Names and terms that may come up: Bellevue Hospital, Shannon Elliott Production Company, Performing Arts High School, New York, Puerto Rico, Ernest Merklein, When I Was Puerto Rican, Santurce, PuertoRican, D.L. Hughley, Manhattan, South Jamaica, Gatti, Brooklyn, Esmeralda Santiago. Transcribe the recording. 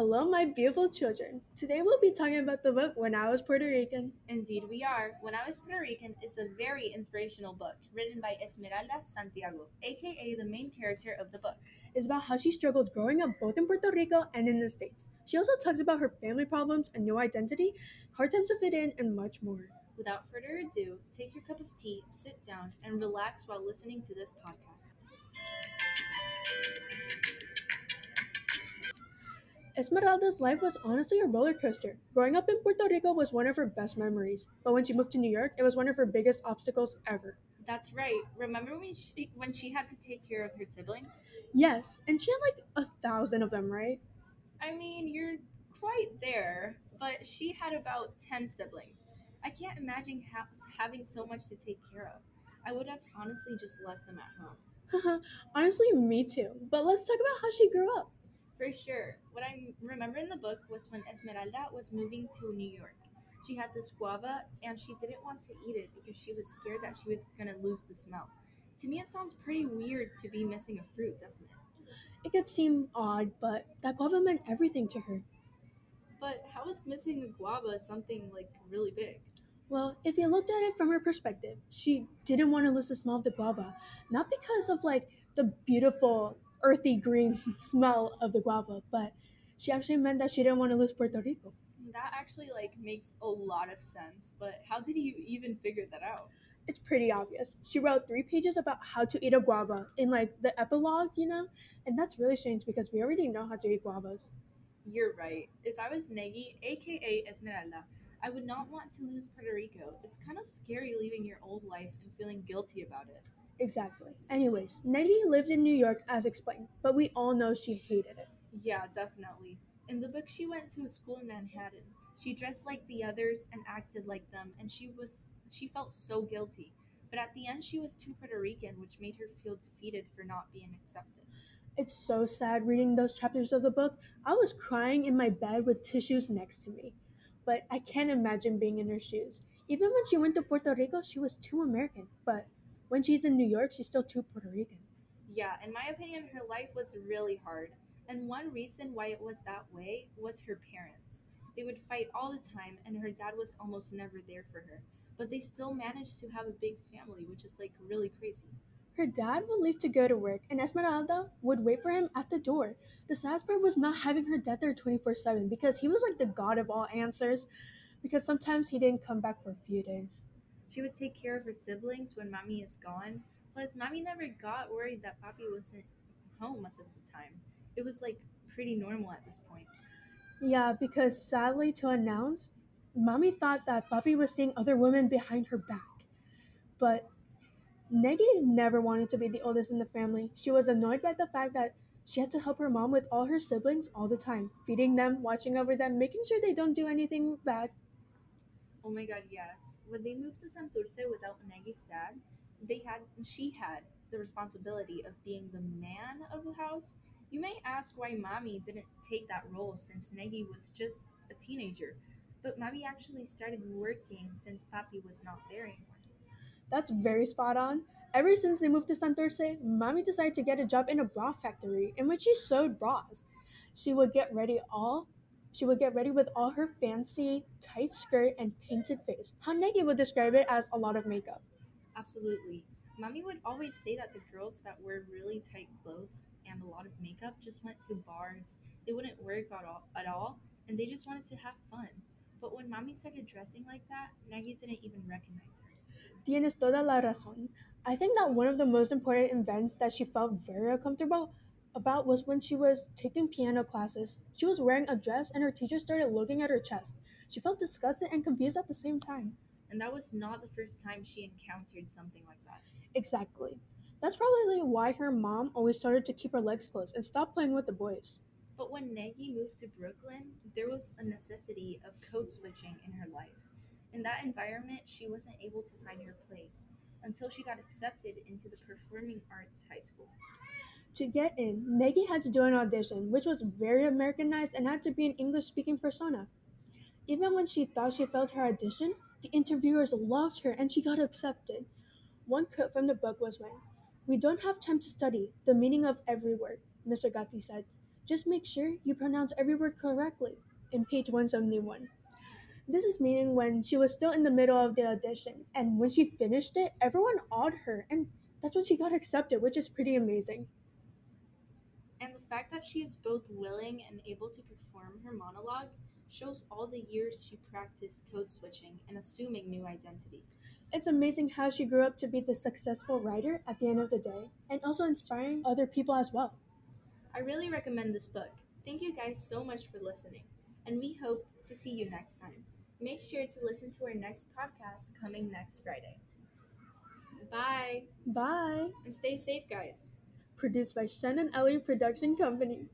Hello, my beautiful children. Today we'll be talking about the book When I Was Puerto Rican. Indeed we are. When I Was Puerto Rican is a very inspirational book written by Esmeralda Santiago, aka the main character of the book. It's about how she struggled growing up both in Puerto Rico and in the States. She also talks about her family problems, a new identity, hard times to fit in, and much more. Without further ado, take your cup of tea, sit down, and relax while listening to this podcast. Esmeralda's life was honestly a roller coaster. Growing up in Puerto Rico was one of her best memories, but when she moved to New York, it was one of her biggest obstacles ever. That's right. Remember when she had to take care of her siblings? Yes, and she had like 1,000 of them, right? I mean, you're quite there, but she had about 10 siblings. I can't imagine having so much to take care of. I would have honestly just left them at home. Honestly, me too. But let's talk about how she grew up. For sure. What I remember in the book was when Esmeralda was moving to New York. She had this guava, and she didn't want to eat it because she was scared that she was going to lose the smell. To me, it sounds pretty weird to be missing a fruit, doesn't it? It could seem odd, but that guava meant everything to her. But how is missing a guava something, really big? Well, if you looked at it from her perspective, she didn't want to lose the smell of the guava. Not because of, the beautiful earthy green smell of the guava, but she actually meant that she didn't want to lose Puerto Rico. That actually makes a lot of sense, but how did you even figure that out? It's pretty obvious. She wrote 3 pages about how to eat a guava in the epilogue, and that's really strange because we already know how to eat guavas. You're right. If I was Negi, aka Esmeralda, I would not want to lose Puerto Rico. It's kind of scary leaving your old life and feeling guilty about it. Exactly. Anyways, Nettie lived in New York as explained, but we all know she hated it. Yeah, definitely. In the book, she went to a school in Manhattan. She dressed like the others and acted like them, and she felt so guilty. But at the end, she was too Puerto Rican, which made her feel defeated for not being accepted. It's so sad reading those chapters of the book. I was crying in my bed with tissues next to me, but I can't imagine being in her shoes. Even when she went to Puerto Rico, she was too American, but when she's in New York, she's still too Puerto Rican. Yeah, in my opinion, her life was really hard. And one reason why it was that way was her parents. They would fight all the time, and her dad was almost never there for her. But they still managed to have a big family, which is really crazy. Her dad would leave to go to work, and Esmeralda would wait for him at the door. The saddest part was not having her dad there 24/7 because he was the god of all answers because sometimes he didn't come back for a few days. She would take care of her siblings when Mommy is gone. Plus, Mommy never got worried that Papi wasn't home most of the time. It was, pretty normal at this point. Yeah, because sadly to announce, Mommy thought that Papi was seeing other women behind her back. But Negi never wanted to be the oldest in the family. She was annoyed by the fact that she had to help her mom with all her siblings all the time, feeding them, watching over them, making sure they don't do anything bad. Oh my God, yes. When they moved to Santurce without Negi's dad, she had the responsibility of being the man of the house. You may ask why Mommy didn't take that role since Negi was just a teenager, but Mommy actually started working since Papi was not there anymore. That's very spot on. Ever since they moved to Santurce, Mommy decided to get a job in a bra factory in which she sewed bras. She would get ready with all her fancy, tight skirt and painted face. How Negi would describe it as a lot of makeup. Absolutely. Mommy would always say that the girls that wear really tight clothes and a lot of makeup just went to bars. They wouldn't work at all, and they just wanted to have fun. But when Mommy started dressing like that, Negi didn't even recognize her. Tienes toda la razón. I think that one of the most important events that she felt very uncomfortable about was when she was taking piano classes. She was wearing a dress and her teacher started looking at her chest. She felt disgusted and confused at the same time. And that was not the first time she encountered something like that. Exactly. That's probably why her mom always started to keep her legs closed and stop playing with the boys. But when Negi moved to Brooklyn, there was a necessity of code switching in her life. In that environment, she wasn't able to find her place until she got accepted into the Performing Arts High School. To get in, Negi had to do an audition, which was very Americanized and had to be an English-speaking persona. Even when she thought she failed her audition, the interviewers loved her and she got accepted. One quote from the book was when, "We don't have time to study the meaning of every word," Mr. Gatti said. Just make sure you pronounce every word correctly in page 171. This is meaning when she was still in the middle of the audition, and when she finished it, everyone awed her, and that's when she got accepted, which is pretty amazing. And the fact that she is both willing and able to perform her monologue shows all the years she practiced code switching and assuming new identities. It's amazing how she grew up to be the successful writer at the end of the day, and also inspiring other people as well. I really recommend this book. Thank you guys so much for listening, and we hope to see you next time. Make sure to listen to our next podcast coming next Friday. Bye. Bye. And stay safe, guys. Produced by Shannon Elliott Production Company.